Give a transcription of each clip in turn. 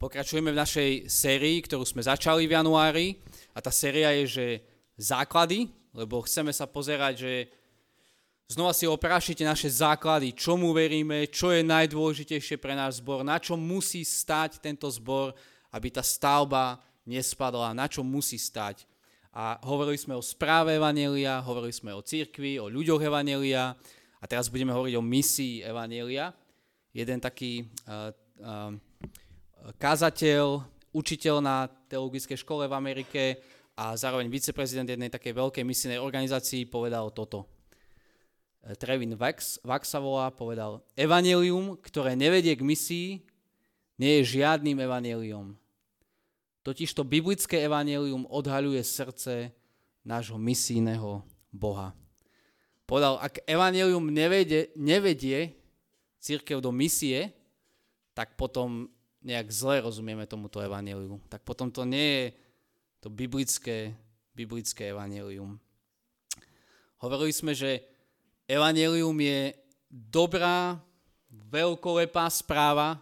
Pokračujeme v našej sérii, ktorú sme začali v januári, a tá séria je, že základy, lebo chceme sa pozerať, že znova si oprášite naše základy, čomu veríme, čo je najdôležitejšie pre náš zbor, na čom musí stať tento zbor, aby tá stavba nespadla, na čom musí stať. A hovorili sme o správe evanjelia, hovorili sme o cirkvi, o ľuďoch evanjelia, a teraz budeme hovoriť o misii evanjelia. Jeden taký kázateľ, učiteľ na teologickej škole v Amerike a zároveň viceprezident jednej takej veľkej misijnej organizácii povedal toto. Trevin Wax sa volá, povedal: "Evanjelium, ktoré nevedie k misii, nie je žiadnym evanjelium. Totižto biblické evanjelium odhaľuje srdce nášho misijného Boha." Povedal, ak evanjelium nevedie cirkev do misie, tak potom nejak zle rozumieme tomuto evanjeliu. Tak potom to nie je to biblické evanjelium. Hovorili sme, že evanjelium je dobrá, veľkolepá správa,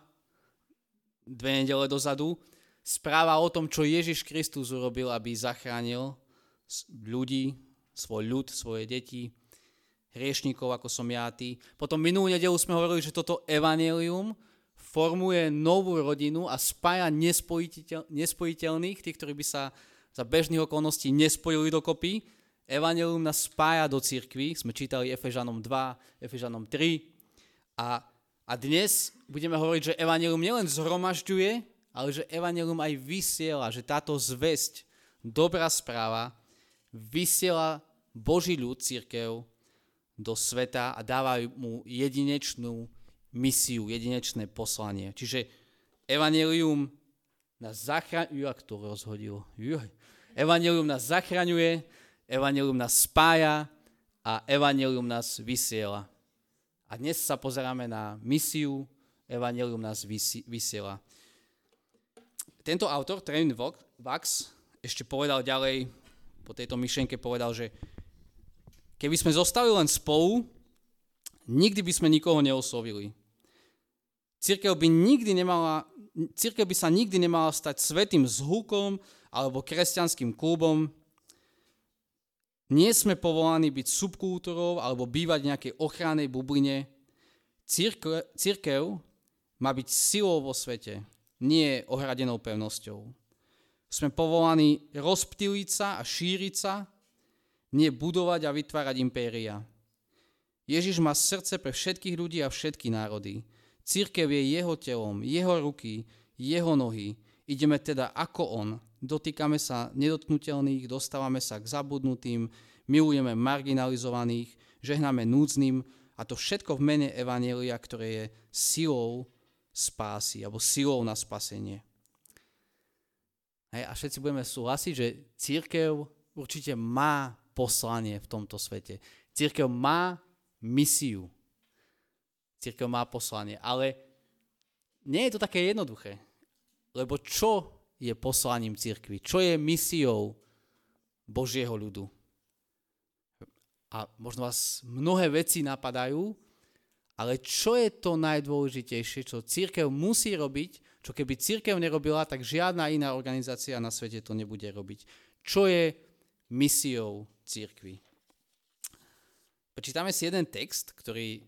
2 nedele dozadu, správa o tom, čo Ježiš Kristus urobil, aby zachránil ľudí, svoj ľud, svoje deti, hriešnikov, ako som ja a ty. Potom minulú nedelu sme hovorili, že toto evanjelium formuje novú rodinu a spája nespojiteľných, tých, ktorí by sa za bežných okolností nespojili dokopy. Evanjelium nás spája do cirkvi, sme čítali Efežanom 2, Efežanom 3. A dnes budeme hovoriť, že evanjelium nielen zhromažďuje, ale že evanjelium aj vysiela, že táto zvesť, dobrá správa, vysiela Boží ľud, cirkev, do sveta a dáva mu jedinečnú misiu, jedinečné poslanie. Čiže evanjelium nás zachraňuje, evanjelium nás zachraňuje, evanjelium nás spája a evanjelium nás vysiela. A dnes sa pozeráme na misiu, evanjelium nás vysiela. Tento autor, Trevin Wax, ešte povedal ďalej, po tejto myšlienke povedal, že keby sme zostali len spolu, nikdy by sme nikoho neoslovili. Cirkev by sa nikdy nemala stať svätým zhukom alebo kresťanským klubom. Nie sme povolaní byť subkultúrou alebo bývať v nejakej ochrannej bubline. Cirkev má byť silou vo svete, nie ohradenou pevnosťou. Sme povolaní rozptýliť sa a šíriť sa, nie budovať a vytvárať impéria. Ježiš má srdce pre všetkých ľudí a všetky národy. Cirkev je jeho telom, jeho ruky, jeho nohy. Ideme teda ako on, dotýkame sa nedotknutelných, dostávame sa k zabudnutým, milujeme marginalizovaných, žehnáme núdznym, a to všetko v mene evanjelia, ktoré je silou spásy, alebo silou na spasenie. Hej, a všetci budeme súhlasiť, že cirkev určite má poslanie v tomto svete. Cirkev má misiu. Cirkev má poslanie, ale nie je to také jednoduché. Lebo čo je poslaním cirkvi? Čo je misiou Božieho ľudu? A možno vás mnohé veci napadajú, ale čo je to najdôležitejšie, čo cirkev musí robiť, čo keby cirkev nerobila, tak žiadna iná organizácia na svete to nebude robiť. Čo je misiou cirkvi? Prečítame si jeden text, ktorý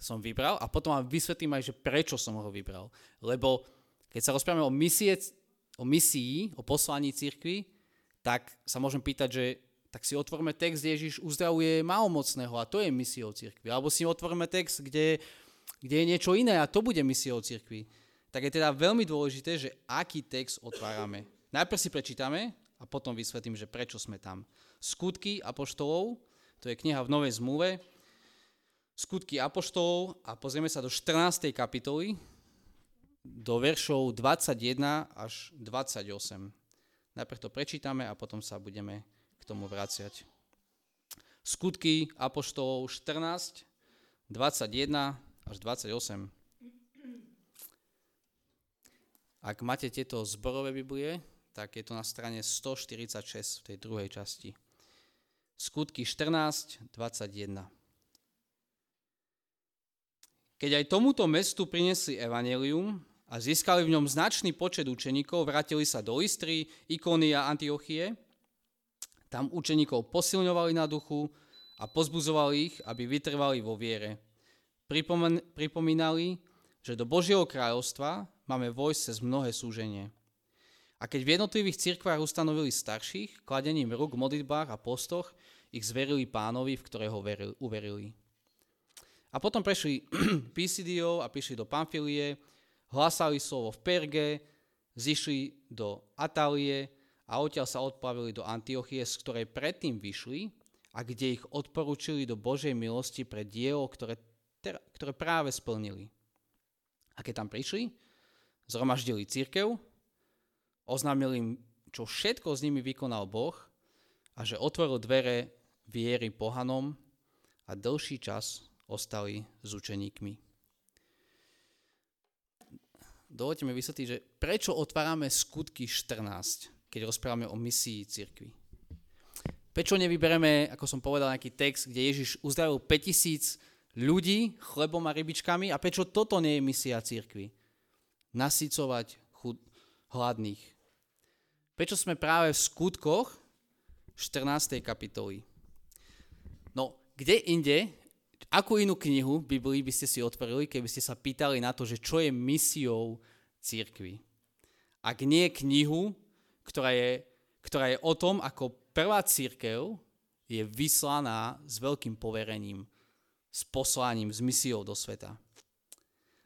som vybral, a potom vám vysvetlím aj, že prečo som ho vybral. Lebo keď sa rozprávame o misii, o poslaní cirkvi, tak sa môžem pýtať, že tak si otvoríme text, Ježiš uzdravuje malomocného, a to je misiou cirkvi. Alebo si otvoríme text, kde je niečo iné, a to bude misiou cirkvi. Tak je teda veľmi dôležité, že aký text otvárame. Najprv si prečítame a potom vysvetlím, že prečo sme tam. Skutky apoštolov, to je kniha v Novej zmluve. Skutky apoštolov, a pozrieme sa do 14. kapitoly, do veršov 21 až 28. Najprv to prečítame a potom sa budeme k tomu vraciať. Skutky apoštolov 14, 21 až 28. Ak máte tieto zborové Biblie, tak je to na strane 146 v tej druhej časti. Skutky 14, 21. Keď aj tomuto mestu priniesli evanjelium a získali v ňom značný počet učeníkov, vrátili sa do Istrie, Ikónie a Antiochie. Tam učeníkov posilňovali na duchu a pozbudzovali ich, aby vytrvali vo viere. Pripomínali, že do Božieho kráľovstva máme vojsť cez mnohé súženie. A keď v jednotlivých cirkvách ustanovili starších, kladením rúk v modlitbách a postoch ich zverili Pánovi, v ktorého uverili. A potom prešli Pisidiou a prišli do Pamfílie, hlásali slovo v Perge, zišli do Atálie a odtiaľ sa odplavili do Antiochie, z ktorej predtým vyšli a kde ich odporúčili do Božej milosti pre dielo, ktoré práve splnili. A keď tam prišli, zhromaždili cirkev, oznámili im, čo všetko s nimi vykonal Boh a že otvoril dvere viery pohanom a dlhší čas ostali s učeníkmi. Dovoľte mi vysvetliť, že prečo otvárame skutky 14, keď rozprávame o misii cirkvi. Prečo nevybereme, ako som povedal, nejaký text, kde Ježiš uzdravil 5000 ľudí chlebom a rybičkami a prečo toto nie je misia cirkvi? Nasycovať hladných. Prečo sme práve v skutkoch 14. kapitoly? No, kde inde, akú inú knihu v Biblii by ste si otvorili, keby ste sa pýtali na to, že čo je misiou cirkvi? Ak nie knihu, ktorá je o tom, ako prvá cirkev je vyslaná s veľkým poverením, s poslaním, s misiou do sveta.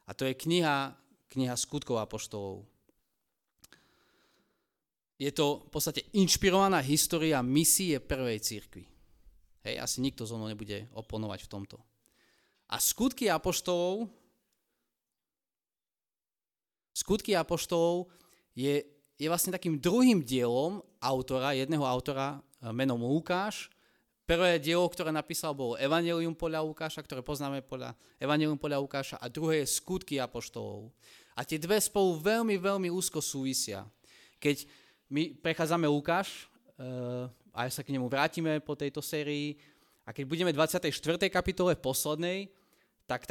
A to je kniha Skutkov apoštolov. Je to v podstate inšpirovaná história misie prvej cirkvi. Hej, asi nikto zo mnou nebude oponovať v tomto. A Skutky apoštolov je vlastne takým druhým dielom jedného autora menom Lukáš. Prvé dielo, ktoré napísal, bolo Evangelium podľa Lukáša, ktoré poznáme podľa Evangelium podľa Lukáša, a druhé je Skutky apoštolov. A tie dve spolu veľmi, veľmi úzko súvisia. Keď my prechádzame Lukáš, a sa k nemu vrátime po tejto sérii. A keď budeme v 24. kapitole, v poslednej, tak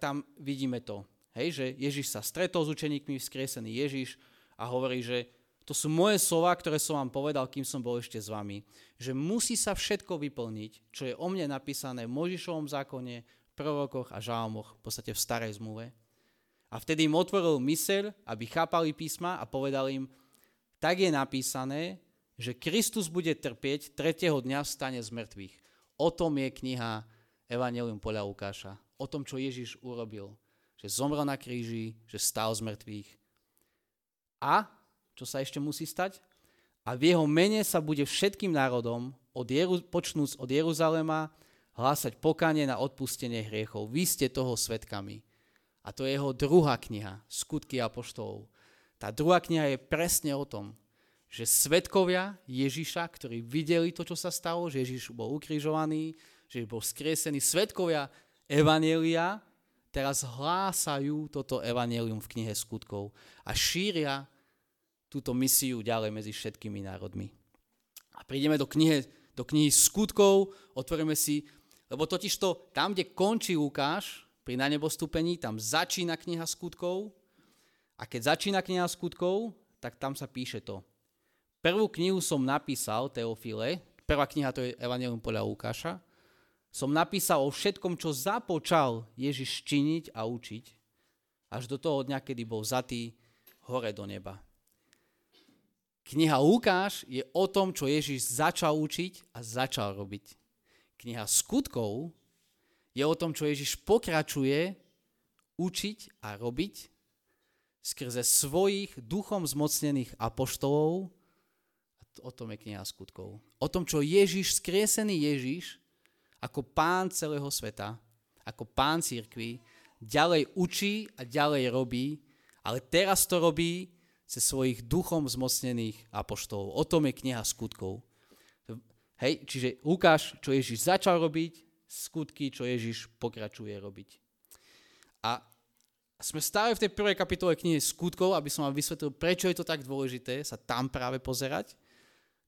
tam vidíme to. Hej, že Ježiš sa stretol s učeníkmi, vzkriesený Ježiš, a hovorí, že to sú moje slova, ktoré som vám povedal, kým som bol ešte s vami. Že musí sa všetko vyplniť, čo je o mne napísané v Mojžišovom zákone, v prorokoch a žalmoch, v podstate v starej zmluve. A vtedy im otvoril myseľ, aby chápali písma, a povedal im, tak je napísané, že Kristus bude trpieť, 3. dňa vstane z mŕtvych. O tom je kniha Evangelium podľa Lukáša. O tom, čo Ježiš urobil. Že zomrel na kríži, že stál z mŕtvych. A čo sa ešte musí stať? A v jeho mene sa bude všetkým národom, počnúc od Jeruzalema, hlásať pokánie na odpustenie hriechov. Vy ste toho svedkami. A to je jeho druhá kniha, Skutky apoštolov. Tá druhá kniha je presne o tom, že svedkovia Ježiša, ktorí videli to, čo sa stalo, že Ježiš bol ukrižovaný, že bol skriesený, svedkovia Evanjelia teraz hlásajú toto Evanjelium v knihe Skutkov a šíria túto misiu ďalej medzi všetkými národmi. A prídeme do knihy Skutkov, otvoríme si, lebo totižto tam, kde končí Lukáš, pri na nebostúpení, tam začína kniha Skutkov, a keď začína kniha Skutkov, tak tam sa píše to. Prvú knihu som napísal, Teofile, prvá kniha, to je Evangelium podľa Lukáša, som napísal o všetkom, čo započal Ježiš činiť a učiť, až do toho dňa, kedy bol vzatý hore do neba. Kniha Lukáš je o tom, čo Ježiš začal učiť a začal robiť. Kniha Skutkov je o tom, čo Ježiš pokračuje učiť a robiť skrze svojich duchom zmocnených apoštolov. O tom je kniha Skutkov. O tom, čo Ježiš, skriesený Ježiš, ako pán celého sveta, ako pán cirkvi, ďalej učí a ďalej robí, ale teraz to robí cez svojich duchom zmocnených apoštolov. O tom je kniha Skutkov. Hej, čiže Lukáš, čo Ježiš začal robiť, skutky, čo Ježiš pokračuje robiť. A sme stále v tej prvej kapitole knihy Skutkov, aby som vám vysvetlil, prečo je to tak dôležité sa tam práve pozerať.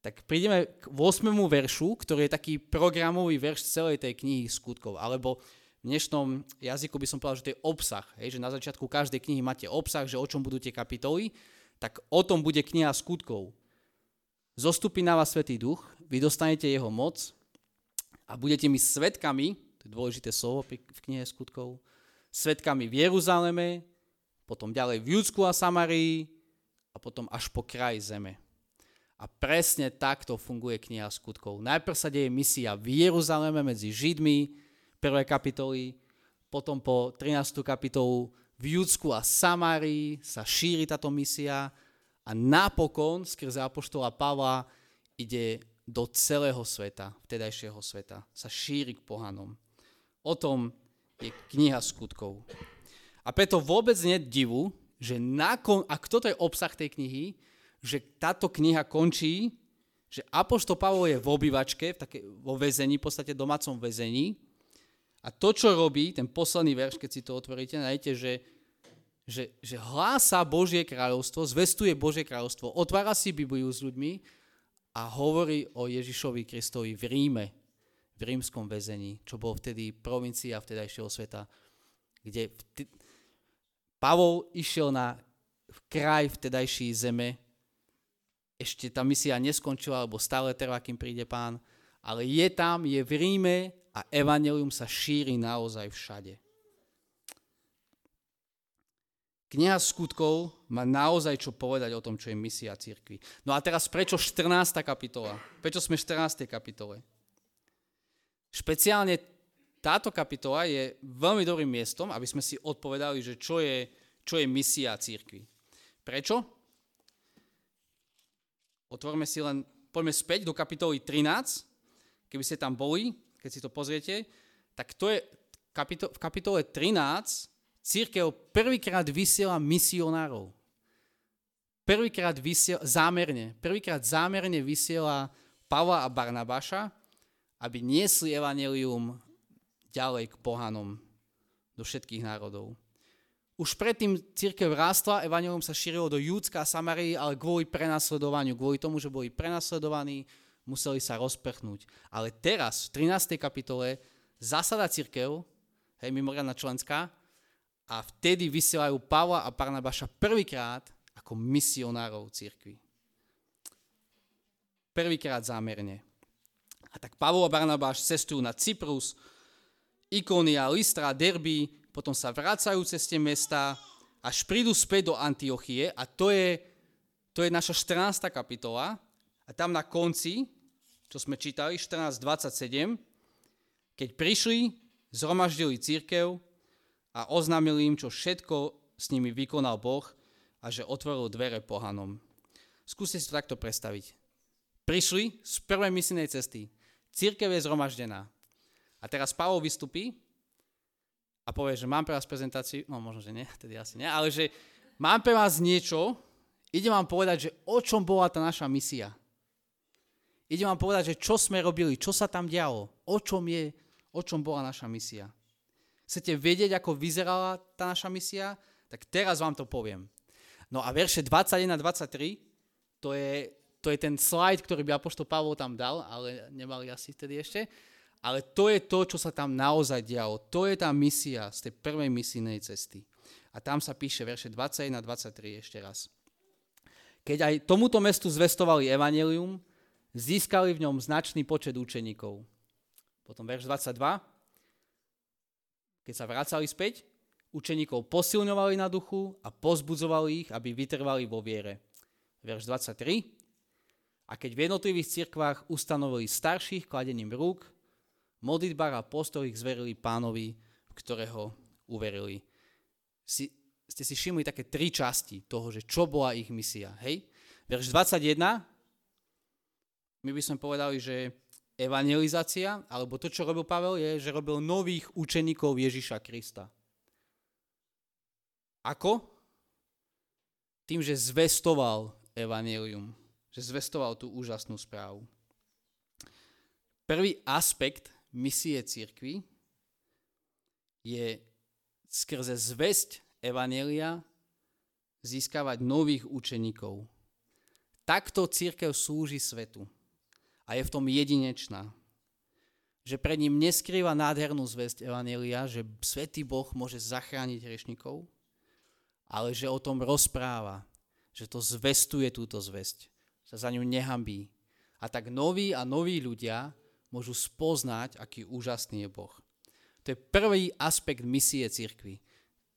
Tak prídeme k 8. veršu, ktorý je taký programový verš celej tej knihy Skutkov, alebo v dnešnom jazyku by som povedal, že to je obsah. Hej, že na začiatku každej knihy máte obsah, že o čom budú tie kapitoly, tak o tom bude kniha skutkov. Zostupí na vás Svätý Duch, vy dostanete jeho moc a budete mi svedkami, to je dôležité slovo v knihe skutkov, svedkami v Jeruzaleme, potom ďalej v Judsku a Samárii a potom až po kraj zeme. A presne takto funguje kniha skutkov. Najprv sa deje misia v Jeruzaleme medzi Židmi, prvé kapitoly, potom po 13. kapitolu v Judsku a Samárii sa šíri táto misia a napokon skrze apoštola Pavla ide do celého sveta, vtedajšieho sveta. Sa šíri k pohanom. O tom je kniha skutkov. A preto vôbec nie je divu, že a kto to je obsah tej knihy, že táto kniha končí, že apoštol Pavol je v obývačke, vo väzení, v podstate domácom väzení. A to, čo robí, ten posledný verš, keď si to otvoríte, nájdete, že hlása Božie kráľovstvo, zvestuje Božie kráľovstvo, otvára si Bibliu s ľuďmi a hovorí o Ježišovi Kristovi v Ríme, v rímskom väzení, čo bolo vtedy provincia vtedajšieho sveta, kde Pavol išiel na kraj vtedajší zeme. Ešte tá misia neskončila, alebo stále trvá, kým príde Pán, ale je tam, je v Ríme a evanjelium sa šíri naozaj všade. Kniha skutkov má naozaj čo povedať o tom, čo je misia cirkvi. No a teraz prečo 14. kapitola? Prečo sme v 14. kapitole? Špeciálne táto kapitola je veľmi dobrým miestom, aby sme si odpovedali, že čo je misia cirkvi. Prečo? Poďme späť do kapitoly 13, keby ste tam boli, keď si to pozriete, tak to je v kapitole 13 cirkev prvýkrát vysiela misionárov. Prvýkrát zámerne vysiela Pavla a Barnabáša, aby niesli evanjelium ďalej k pohanom, do všetkých národov. Už predtým cirkev rástla, evanjelium sa šírilo do Júdska a Samárii, ale kvôli prenasledovaniu, kvôli tomu, že boli prenasledovaní, museli sa rozprchnúť. Ale teraz, v 13. kapitole, zasada cirkev, hej, mimoriadna členská, a vtedy vysielajú Pavla a Barnabáša prvýkrát ako misionárov cirkvi. Prvýkrát zámerne. A tak Pavol a Barnabáš cestujú na Cyprus, Ikónia, Lystra, Derby, potom sa vracajú cez tie mesta, až prídu späť do Antiochie a to je naša 14. kapitola a tam na konci, čo sme čítali, 14.27, keď prišli, zhromaždili cirkev a oznámili im, čo všetko s nimi vykonal Boh a že otvoril dvere pohanom. Skúste si to takto predstaviť. Prišli z prvej misijnej cesty. Cirkev je zhromaždená. A teraz Pavol vystupí a povie, že mám pre vás prezentáciu, no možno, že nie, tedy asi nie, ale že mám pre vás niečo, idem vám povedať, že o čom bola tá naša misia. Idem vám povedať, že čo sme robili, čo sa tam dialo, o čom bola naša misia. Chcete vedieť, ako vyzerala tá naša misia? Tak teraz vám to poviem. No a verše 21 a 23, to je ten slide, ktorý by apoštol Pavol tam dal, ale nemali asi vtedy ešte. Ale to je to, čo sa tam naozaj dialo. To je tá misia z tej prvej misijnej cesty. A tam sa píše verše 21 a 23 ešte raz. Keď aj tomuto mestu zvestovali evanjelium, získali v ňom značný počet učeníkov. Potom verš 22. Keď sa vracali späť, učeníkov posilňovali na duchu a pozbudzovali ich, aby vytrvali vo viere. Verš 23. A keď v jednotlivých cirkvách ustanovili starších kladením rúk, modlitbách a postoj ich zverili Pánovi, v ktorého uverili. Ste si všimli také tri časti toho, že čo bola ich misia. Hej? Verš 21. My by sme povedali, že evangelizácia, alebo to, čo robil Pavel, je, že robil nových učeníkov Ježiša Krista. Ako? Tým, že zvestoval evangelium, že zvestoval tú úžasnú správu. Prvý aspekt misie cirkvi je skrze zvesť evangelia získavať nových učeníkov. Takto cirkev slúži svetu. A je v tom jedinečná. že pred ním neskrýva nádhernú zvesť Evanjelia, že svätý Boh môže zachrániť hriešnikov, ale že o tom rozpráva, že to zvestuje túto zvesť, sa za ňu nehanbí. A tak noví a noví ľudia môžu spoznať, aký úžasný je Boh. To je prvý aspekt misie cirkvi.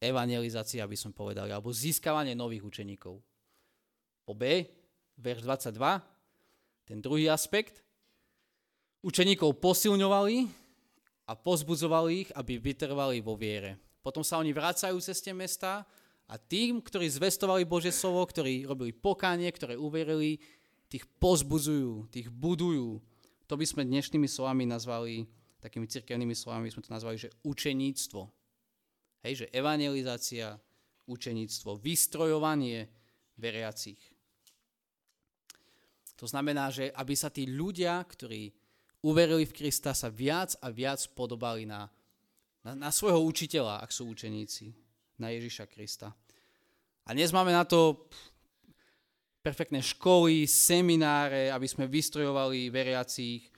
Evangelizácia, aby som povedal, alebo získavanie nových učeníkov. Po B, verš 22, ten druhý aspekt, učeníkov posilňovali a pozbudzovali ich, aby vytrvali vo viere. Potom sa oni vracajú cez tie mestá a tým, ktorí zvestovali Božie slovo, ktorí robili pokánie, ktoré uverili, tých pozbudzujú, tých budujú. To by sme dnešnými slovami nazvali, takými cirkevnými slovami by sme to nazvali, že učeníctvo. Hej, že evangelizácia, učeníctvo, vystrojovanie veriacich. To znamená, že aby sa tí ľudia, ktorí uverili v Krista, sa viac a viac podobali na svojho učiteľa, ak sú učeníci, na Ježiša Krista. A dnes máme na to perfektné školy, semináre, aby sme vystrojovali veriacich.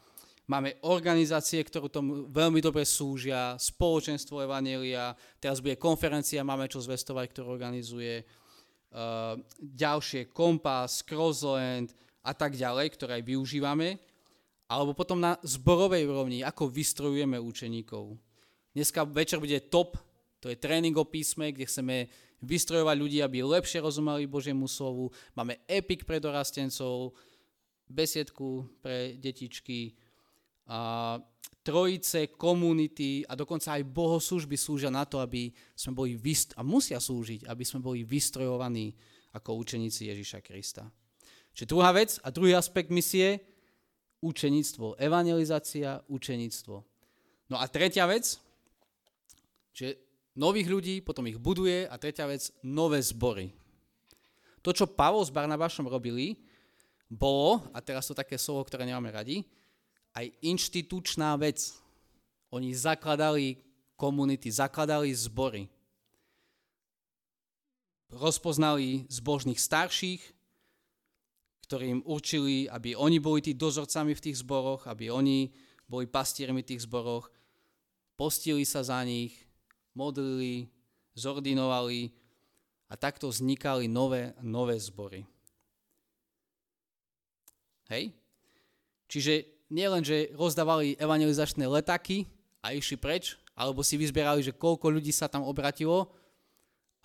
Máme organizácie, ktorú tomu veľmi dobre slúžia, spoločenstvo Evanjelia, teraz bude konferencia, máme čo zvestovať, ktorú organizuje ďalšie Kompas, Crossland a tak ďalej, ktoré aj využívame. Alebo potom na zborovej úrovni, ako vystrojujeme učeníkov. Dneska večer bude TOP, to je tréning o písme, kde chceme vystrojovať ľudí, aby lepšie rozumeli Božiemu slovu. Máme EPIK pre dorastencov, besiedku pre detičky, trojice, komunity a dokonca aj bohoslužby slúžia na to, aby sme boli a musia slúžiť, aby sme boli vystrojovaní ako učeníci Ježiša Krista. Čiže druhá vec a druhý aspekt misie, učeníctvo, evangelizácia, učeníctvo. No a tretia vec, že nových ľudí, potom ich buduje a tretia vec, nové zbory. To, čo Pavol s Barnabášom robili, bolo, a teraz to také slovo, ktoré nemáme radi, aj inštitučná vec. Oni zakladali komunity, zakladali zbory. Rozpoznali zbožných starších, ktorí im určili, aby oni boli tí dozorcami v tých zboroch, aby oni boli pastiermi v tých zboroch, postili sa za nich, modlili, zordinovali a takto vznikali nové zbory. Hej? Čiže nielen, že rozdávali evangelizačné letáky a išli preč, alebo si vyzbierali, že koľko ľudí sa tam obratilo,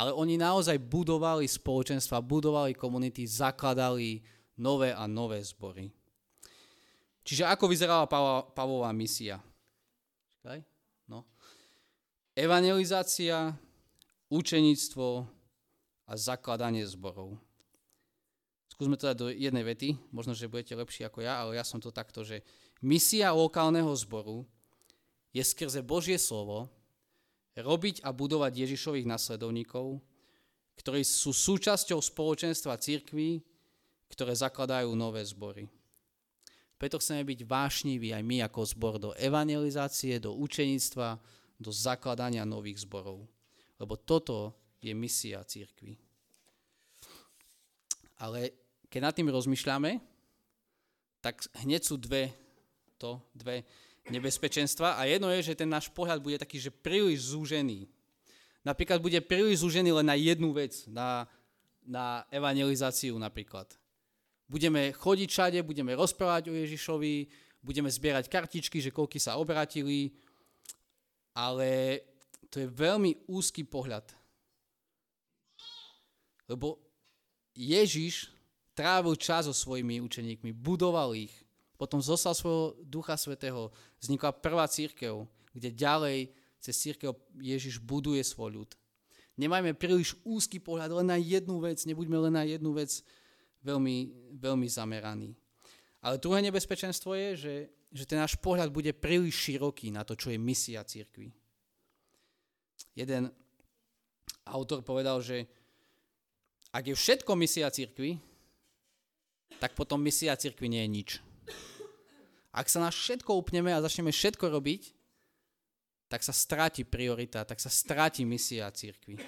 ale oni naozaj budovali spoločenstva, budovali komunity, zakladali nové a nové zbory. Čiže ako vyzerala Pavlova misia? No. Evangelizácia, učeníctvo a zakladanie zborov. Skúsme to dať do jednej vety, možno, že budete lepší ako ja, ale ja som to takto, že misia lokálneho zboru je skrze Božie slovo robiť a budovať Ježišových nasledovníkov, ktorí sú súčasťou spoločenstva cirkví, ktoré zakladajú nové zbory. Preto chceme byť vášniví aj my ako zbor do evangelizácie, do učeníctva, do zakladania nových zborov. Lebo toto je misia cirkvi. Ale keď nad tým rozmýšľame, tak hneď sú dve nebezpečenstva a jedno je, že ten náš pohľad bude taký, že príliš zúžený. Napríklad bude príliš zúžený len na jednu vec, na evangelizáciu napríklad. Budeme chodiť všade, budeme rozprávať o Ježišovi, budeme zbierať kartičky, že koľky sa obratili, ale to je veľmi úzky pohľad. Lebo Ježiš trávil čas so svojimi učeníkmi, budoval ich, potom zoslal svojho Ducha Svätého, vznikla prvá cirkev, kde ďalej cez cirkev Ježiš buduje svoj ľud. Nemajme príliš úzky pohľad len na jednu vec, nebuďme len na jednu vec veľmi, veľmi zameraní. Ale druhé nebezpečenstvo je, že ten náš pohľad bude príliš široký na to, čo je misia cirkvi. Jeden autor povedal, že ak je všetko misia cirkvi, tak potom misia cirkvi nie je nič. Ak sa na všetko upneme a začneme všetko robiť, tak sa stráti priorita, tak sa stráti misia cirkvi.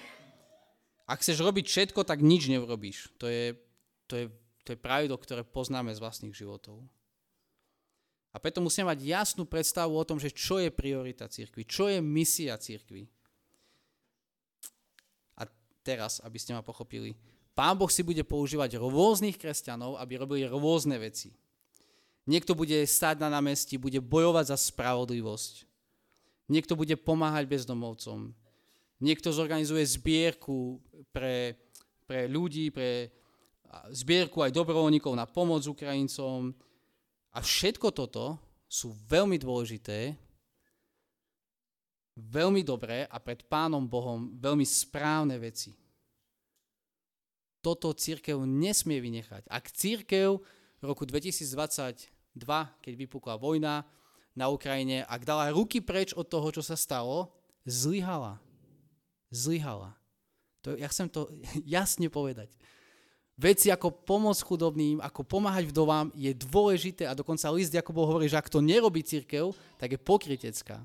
Ak chceš robiť všetko, tak nič neurobíš. To je pravidlo, ktoré poznáme z vlastných životov. A preto musíme mať jasnú predstavu o tom, že čo je priorita cirkvi, čo je misia cirkvi. A teraz, aby ste ma pochopili, Pán Boh si bude používať rôznych kresťanov, aby robili rôzne veci. Niekto bude stáť na námestí, bude bojovať za spravodlivosť. Niekto bude pomáhať bezdomovcom. Niekto zorganizuje zbierku pre ľudí, pre zbierku aj dobrovoľníkov na pomoc Ukrajincom. A všetko toto sú veľmi dôležité, veľmi dobré a pred Pánom Bohom veľmi správne veci. Toto cirkev nesmie vynechať. Ak cirkev v roku 2022, keď vypukla vojna na Ukrajine, ak dala ruky preč od toho, čo sa stalo, zlyhala. Ja chcem to jasne povedať. Veci ako pomoc chudobným, ako pomáhať vdovám je dôležité a dokonca list Jakubov hovorí, že ak to nerobí cirkev, tak je pokrytecká.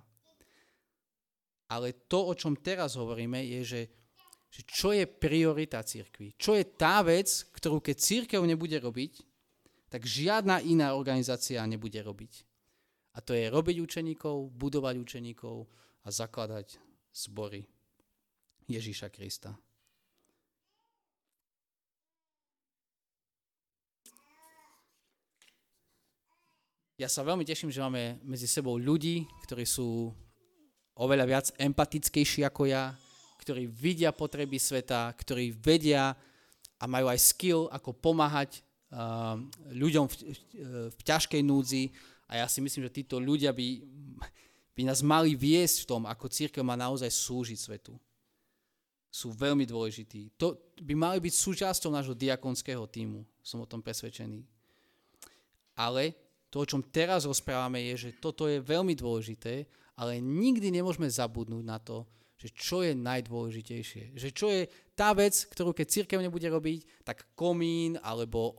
Ale to, o čom teraz hovoríme, je, že čo je priorita cirkvi. Čo je tá vec, ktorú keď cirkev nebude robiť, tak žiadna iná organizácia nebude robiť. A to je robiť učeníkov, budovať učeníkov a zakladať zbory Ježiša Krista. Ja sa veľmi teším, že máme medzi sebou ľudí, ktorí sú oveľa viac empatickejší ako ja, ktorí vidia potreby sveta, ktorí vedia a majú aj skill, ako pomáhať ľuďom v ťažkej núdzi a ja si myslím, že títo ľudia by nás mali viesť v tom, ako cirkev má naozaj slúžiť svetu. Sú veľmi dôležití. To by mali byť súčasťou nášho diakonského tímu. Som o tom presvedčený. Ale to, o čom teraz rozprávame, je, že toto je veľmi dôležité, ale nikdy nemôžeme zabudnúť na to, že čo je najdôležitejšie. Že čo je tá vec, ktorú keď cirkev nebude robiť, tak komín alebo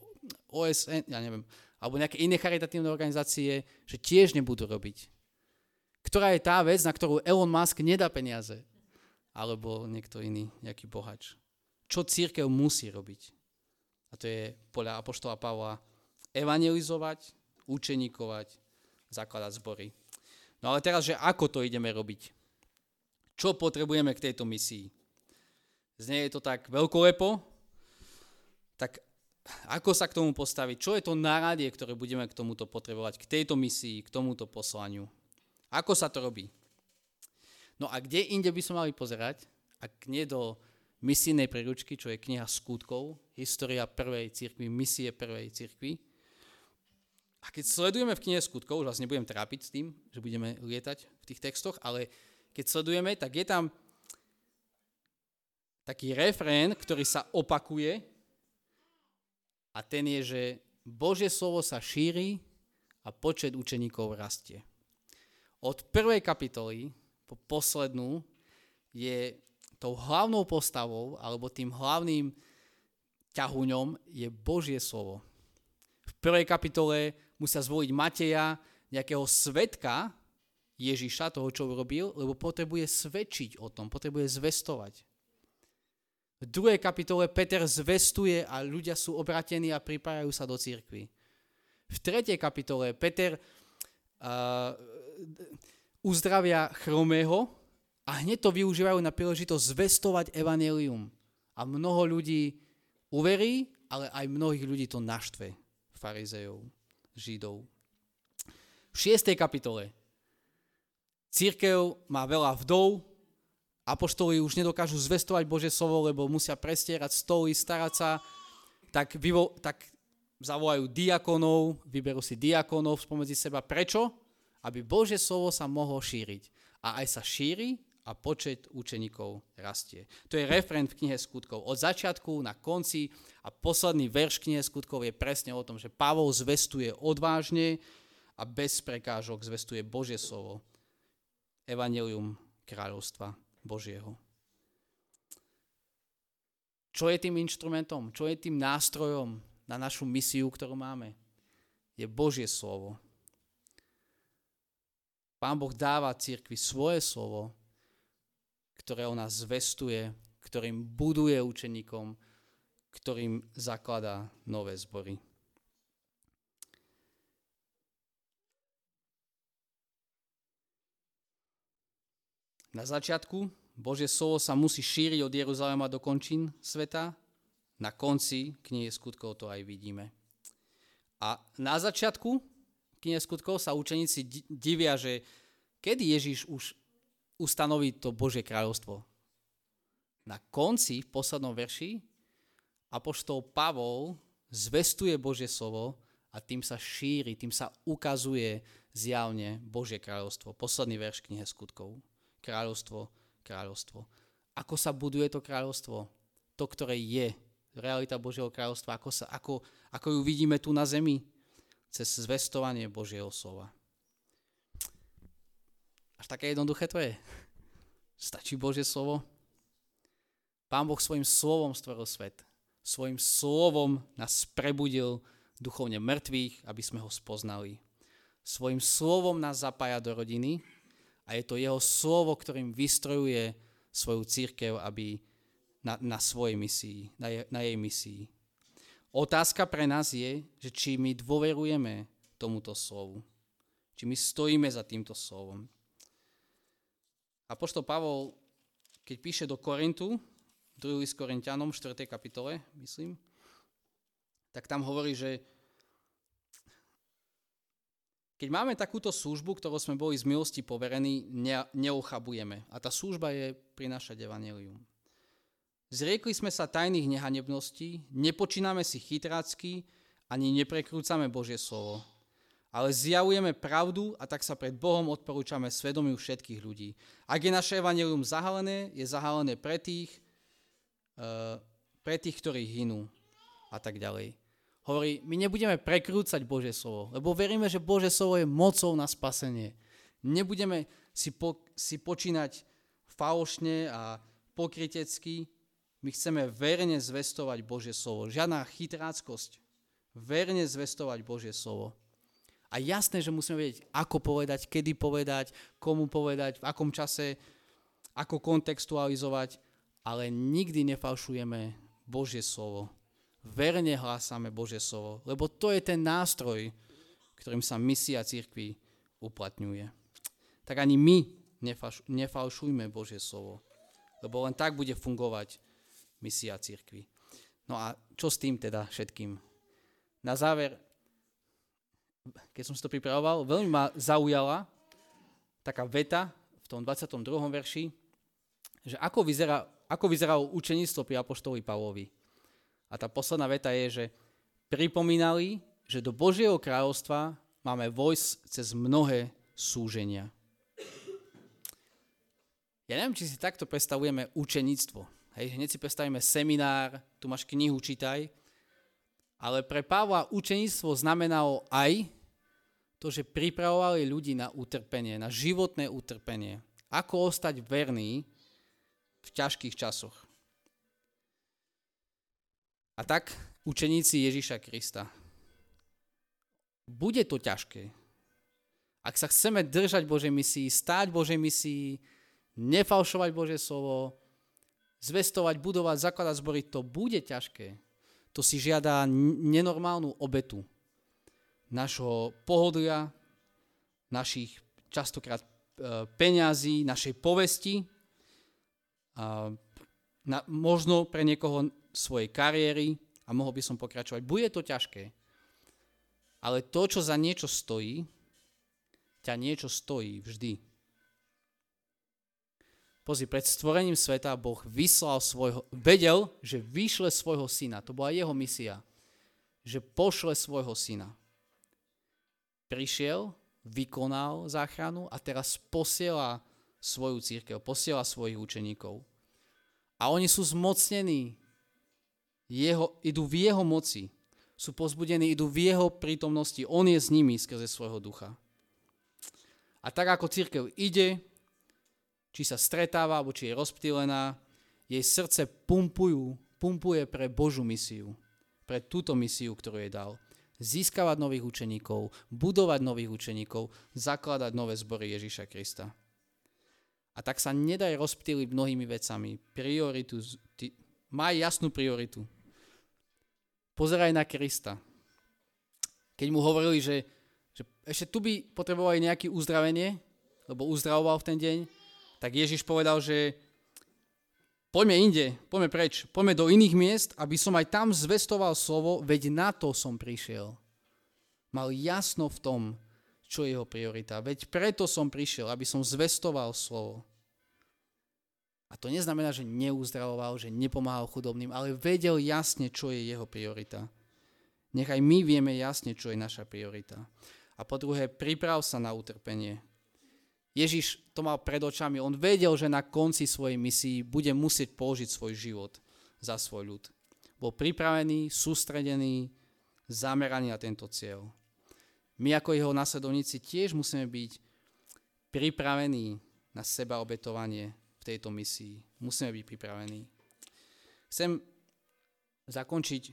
OSN, ja neviem, alebo nejaké iné charitatívne organizácie, že tiež nebudú robiť. Ktorá je tá vec, na ktorú Elon Musk nedá peniaze? Alebo niekto iný, nejaký bohač. Čo cirkev musí robiť? A to je podľa apoštola Pavla evangelizovať, učeníkovať, zakladať zbory. No ale teraz, že ako to ideme robiť? Čo potrebujeme k tejto misii? Znie je to tak veľkolepo, tak ako sa k tomu postaviť? Čo je to náradie, ktoré budeme k tomuto potrebovať, k tejto misii, k tomuto poslaniu? Ako sa to robí? No a kde inde by sme mali pozerať, ak nie do misijnej príručky, čo je kniha Skutkov, história prvej cirkvi, misie prvej cirkvi. A keď sledujeme v knihe Skutkov, už vás nebudem trápiť s tým, že budeme lietať v tých textoch, ale keď sledujeme, tak je tam taký refrén, ktorý sa opakuje a ten je, že Božie slovo sa šíri a počet učeníkov rastie. Od prvej kapitoly po poslednú je tou hlavnou postavou alebo tým hlavným ťahuňom je Božie slovo. V prvej kapitole musia zvoliť Mateja, nejakého svedka Ježiša, toho, čo urobil, lebo potrebuje svedčiť o tom, potrebuje zvestovať. V druhej kapitole Peter zvestuje a ľudia sú obratení a pripájajú sa do cirkvi. V tretej kapitole Peter uzdravia chromého a hneď to využívajú na príležitosť zvestovať evanjelium. A mnoho ľudí uverí, ale aj mnohých ľudí to naštve. Farizejov, Židov. V 6. kapitole cirkev má veľa vdov, apoštoli už nedokážu zvestovať Božie slovo, lebo musia prestierať stoly, starať sa, tak zavolajú diakonov, vyberú si diakonov spomedzi seba. Prečo? Aby Božie slovo sa mohlo šíriť. A aj sa šíri a počet učeníkov rastie. To je referent v knihe Skutkov. Od začiatku na konci a posledný verš knihe Skutkov je presne o tom, že Pavol zvestuje odvážne a bez prekážok zvestuje Božie slovo. Evangelium kráľovstva Božieho. Čo je tým inštrumentom? Čo je tým nástrojom na našu misiu, ktorú máme? Je Božie slovo. Pán Boh dáva cirkvi svoje slovo, ktoré ona zvestuje, ktorým buduje učeníkom, ktorým zakladá nové zbory. Na začiatku Božie slovo sa musí šíriť od Jeruzalema do končín sveta. Na konci knihy skutkov to aj vidíme. A na začiatku knihy skutkov sa učeníci divia, že kedy Ježiš už ustanoví to Božie kráľovstvo. Na konci, v poslednom verši, apoštol Pavol zvestuje Božie slovo a tým sa šíri, tým sa ukazuje zjavne Božie kráľovstvo. Posledný verš knihy skutkov. Kráľovstvo. Ako sa buduje to kráľovstvo? To, ktoré je realita Božieho kráľovstva, ako ju vidíme tu na zemi? Cez zvestovanie Božieho slova. Až také jednoduché to je. Stačí Božie slovo? Pán Boh svojim slovom stvoril svet. Svojim slovom nás prebudil duchovne mŕtvych, aby sme ho spoznali. Svojim slovom nás zapája do rodiny, a je to jeho slovo, ktorým vystrojuje svoju cirkev, aby na svojej misii, na jej misii. Otázka pre nás je, že či my dôverujeme tomuto slovu. Či my stojíme za týmto slovom. Apoštol Pavol, keď píše do Korintu, 2. list Korinťanom, 4. kapitole, myslím, tak tam hovorí, že keď máme takúto službu, ktorou sme boli z milosti poverení, neochabujeme. A tá služba je prinášať evanjelium. Zriekli sme sa tajných nehanebností, nepočíname si chytrácky, ani neprekrúcame Božie slovo. Ale zjavujeme pravdu a tak sa pred Bohom odporúčame svedomiu všetkých ľudí. Ak je naše evanjelium zahalené, je zahalené pre tých, ktorí hynú a tak ďalej. Hovorí, my nebudeme prekrúcať Božie slovo, lebo veríme, že Božie slovo je mocou na spasenie. Nebudeme si počínať falošne a pokrytecky. My chceme verne zvestovať Božie slovo. Žiadna chytráckosť. Verne zvestovať Božie slovo. A jasné, že musíme vedieť, ako povedať, kedy povedať, komu povedať, v akom čase, ako kontextualizovať, ale nikdy nefalšujeme Božie slovo. Verne hlásame Božie slovo, lebo to je ten nástroj, ktorým sa misia cirkvi uplatňuje. Tak ani my nefalšujme Božie slovo, lebo len tak bude fungovať misia cirkvi. No a čo s tým teda všetkým? Na záver, keď som si to pripravoval, veľmi ma zaujala taká veta v tom 22. verši, že ako vyzeralo učeníctvo pri apoštolovi Pavlovi. A tá posledná veta je, že pripomínali, že do Božieho kráľovstva máme vojsť cez mnohé súženia. Ja neviem, či si takto predstavujeme učeníctvo. Hej, hneď si predstavíme seminár, tu máš knihu, čítaj. Ale pre Pavla učeníctvo znamenalo aj to, že pripravovali ľudí na utrpenie, na životné utrpenie. Ako ostať verný v ťažkých časoch. A tak učeníci Ježiša Krista. Bude to ťažké. Ak sa chceme držať Božej misii, stáť Božej misii, nefalšovať Božie slovo, zvestovať, budovať, zakladať zbory, to bude ťažké. To si žiada nenormálnu obetu našho pohodlia, našich častokrát peňazí, našej povesti, možno pre niekoho svojej kariéry a mohol by som pokračovať. Bude to ťažké, ale to, čo za niečo stojí, ťa niečo stojí vždy. Pozri, pred stvorením sveta Boh vedel, že vyšle svojho syna. To bola jeho misia. Že pošle svojho syna. Prišiel, vykonal záchranu a teraz posiela svoju cirkev, posiela svojich učeníkov. A oni sú zmocnení, idú v jeho moci, sú pozbudení, idú v jeho prítomnosti, on je s nimi skrze svojho ducha. A tak ako cirkev ide, či sa stretáva, alebo či je rozptýlená, jej srdce pumpuje pre Božú misiu, pre túto misiu, ktorú jej dal. Získavať nových učeníkov, budovať nových učeníkov, zakladať nové zbory Ježiša Krista. A tak sa nedaj rozptýliť mnohými vecami. Maj jasnú prioritu. Pozeraj na Krista. Keď mu hovorili, že ešte tu by potrebovali nejaké uzdravenie, lebo uzdravoval v ten deň, tak Ježiš povedal, že poďme inde, poďme preč, poďme do iných miest, aby som aj tam zvestoval slovo, veď na to som prišiel. Mal jasno v tom, čo je jeho priorita. Veď preto som prišiel, aby som zvestoval slovo. A to neznamená, že neuzdravoval, že nepomáhal chudobným, ale vedel jasne, čo je jeho priorita. Nech aj my vieme jasne, čo je naša priorita. A po druhé, priprav sa na utrpenie. Ježiš to mal pred očami. On vedel, že na konci svojej misie bude musieť položiť svoj život za svoj ľud. Bol pripravený, sústredený, zameraný na tento cieľ. My ako jeho nasledovníci tiež musíme byť pripravení na sebaobetovanie v tejto misii. Musíme byť pripravení. Chcem zakončiť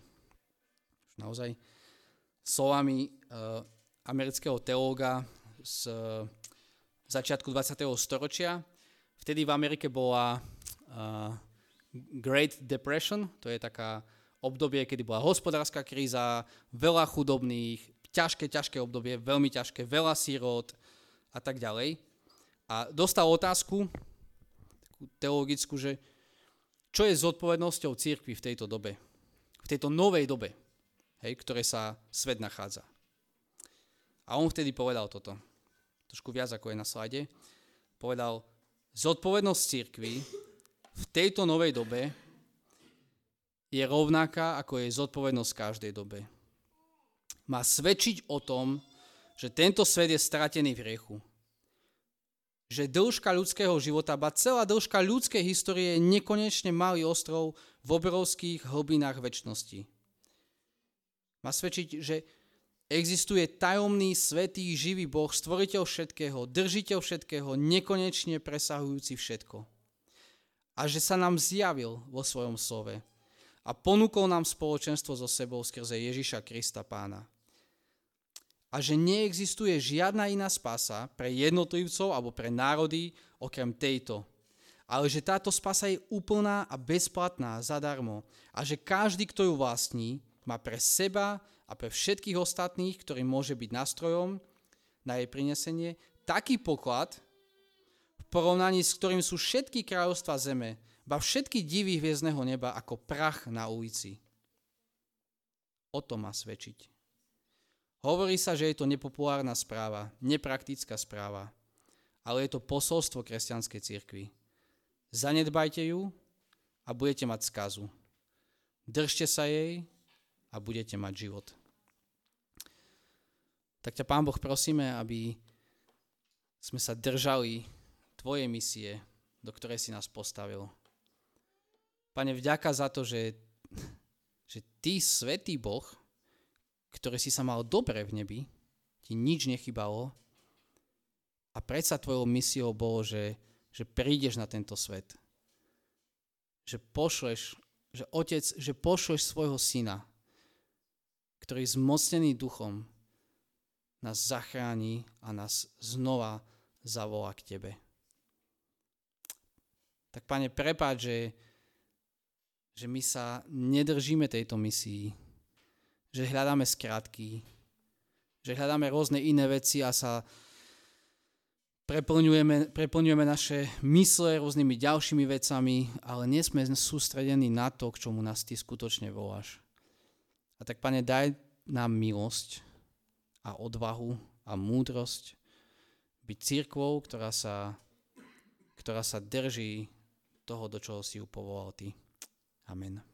naozaj slovami amerického teológa z začiatku 20. storočia. Vtedy v Amerike bola Great Depression, to je taká obdobie, kedy bola hospodárska kríza, veľa chudobných, ťažké obdobie, veľmi ťažké, veľa sírot a tak ďalej. A dostal otázku takú teologickú, že čo je zodpovednosťou cirkvi v tejto dobe, v tejto novej dobe, hej, ktoré sa svet nachádza. A on vtedy povedal toto, trošku viac ako je na slajde, povedal, zodpovednosť cirkvi v tejto novej dobe je rovnaká, ako je zodpovednosť v každej dobe. Má svedčiť o tom, že tento svet je stratený v hriechu. Že dĺžka ľudského života, ba celá dĺžka ľudskej histórie je nekonečne malý ostrov v obrovských hlbinách večnosti. Má svedčiť, že existuje tajomný, svätý, živý Boh, stvoriteľ všetkého, držiteľ všetkého, nekonečne presahujúci všetko. A že sa nám zjavil vo svojom slove a ponúkol nám spoločenstvo so sebou skrze Ježiša Krista Pána. A že neexistuje žiadna iná spása pre jednotlivcov alebo pre národy okrem tejto. Ale že táto spása je úplná a bezplatná, zadarmo. A že každý, kto ju vlastní, má pre seba a pre všetkých ostatných, ktorý môže byť nástrojom na jej prinesenie, taký poklad v porovnaní s ktorým sú všetky kráľovstva zeme, ba všetky divy hviezdneho neba ako prach na ulici. O tom má svedčiť. Hovorí sa, že je to nepopulárna správa, nepraktická správa, ale je to posolstvo kresťanskej cirkvi. Zanedbajte ju a budete mať skazu. Držte sa jej a budete mať život. Tak ťa, Pán Boh, prosíme, aby sme sa držali tvojej misie, do ktorej si nás postavil. Pane, vďaka za to, že ty, svätý Boh, ktorý si sa mal dobre v nebi, ti nič nechybalo a predsa tvojou misiou bolo, že prídeš na tento svet. Že pošleš svojho syna, ktorý zmocnený duchom nás zachráni a nás znova zavolá k tebe. Tak, Pane, prepáč, že my sa nedržíme tejto misii, že hľadáme skratky, že hľadáme rôzne iné veci a sa preplňujeme naše mysle rôznymi ďalšími vecami, ale nie sme sústredení na to, k čomu nás ty skutočne voláš. A tak, Pane, daj nám milosť a odvahu a múdrosť byť cirkvou, ktorá sa drží toho, do čoho si ju povolal ty. Amen.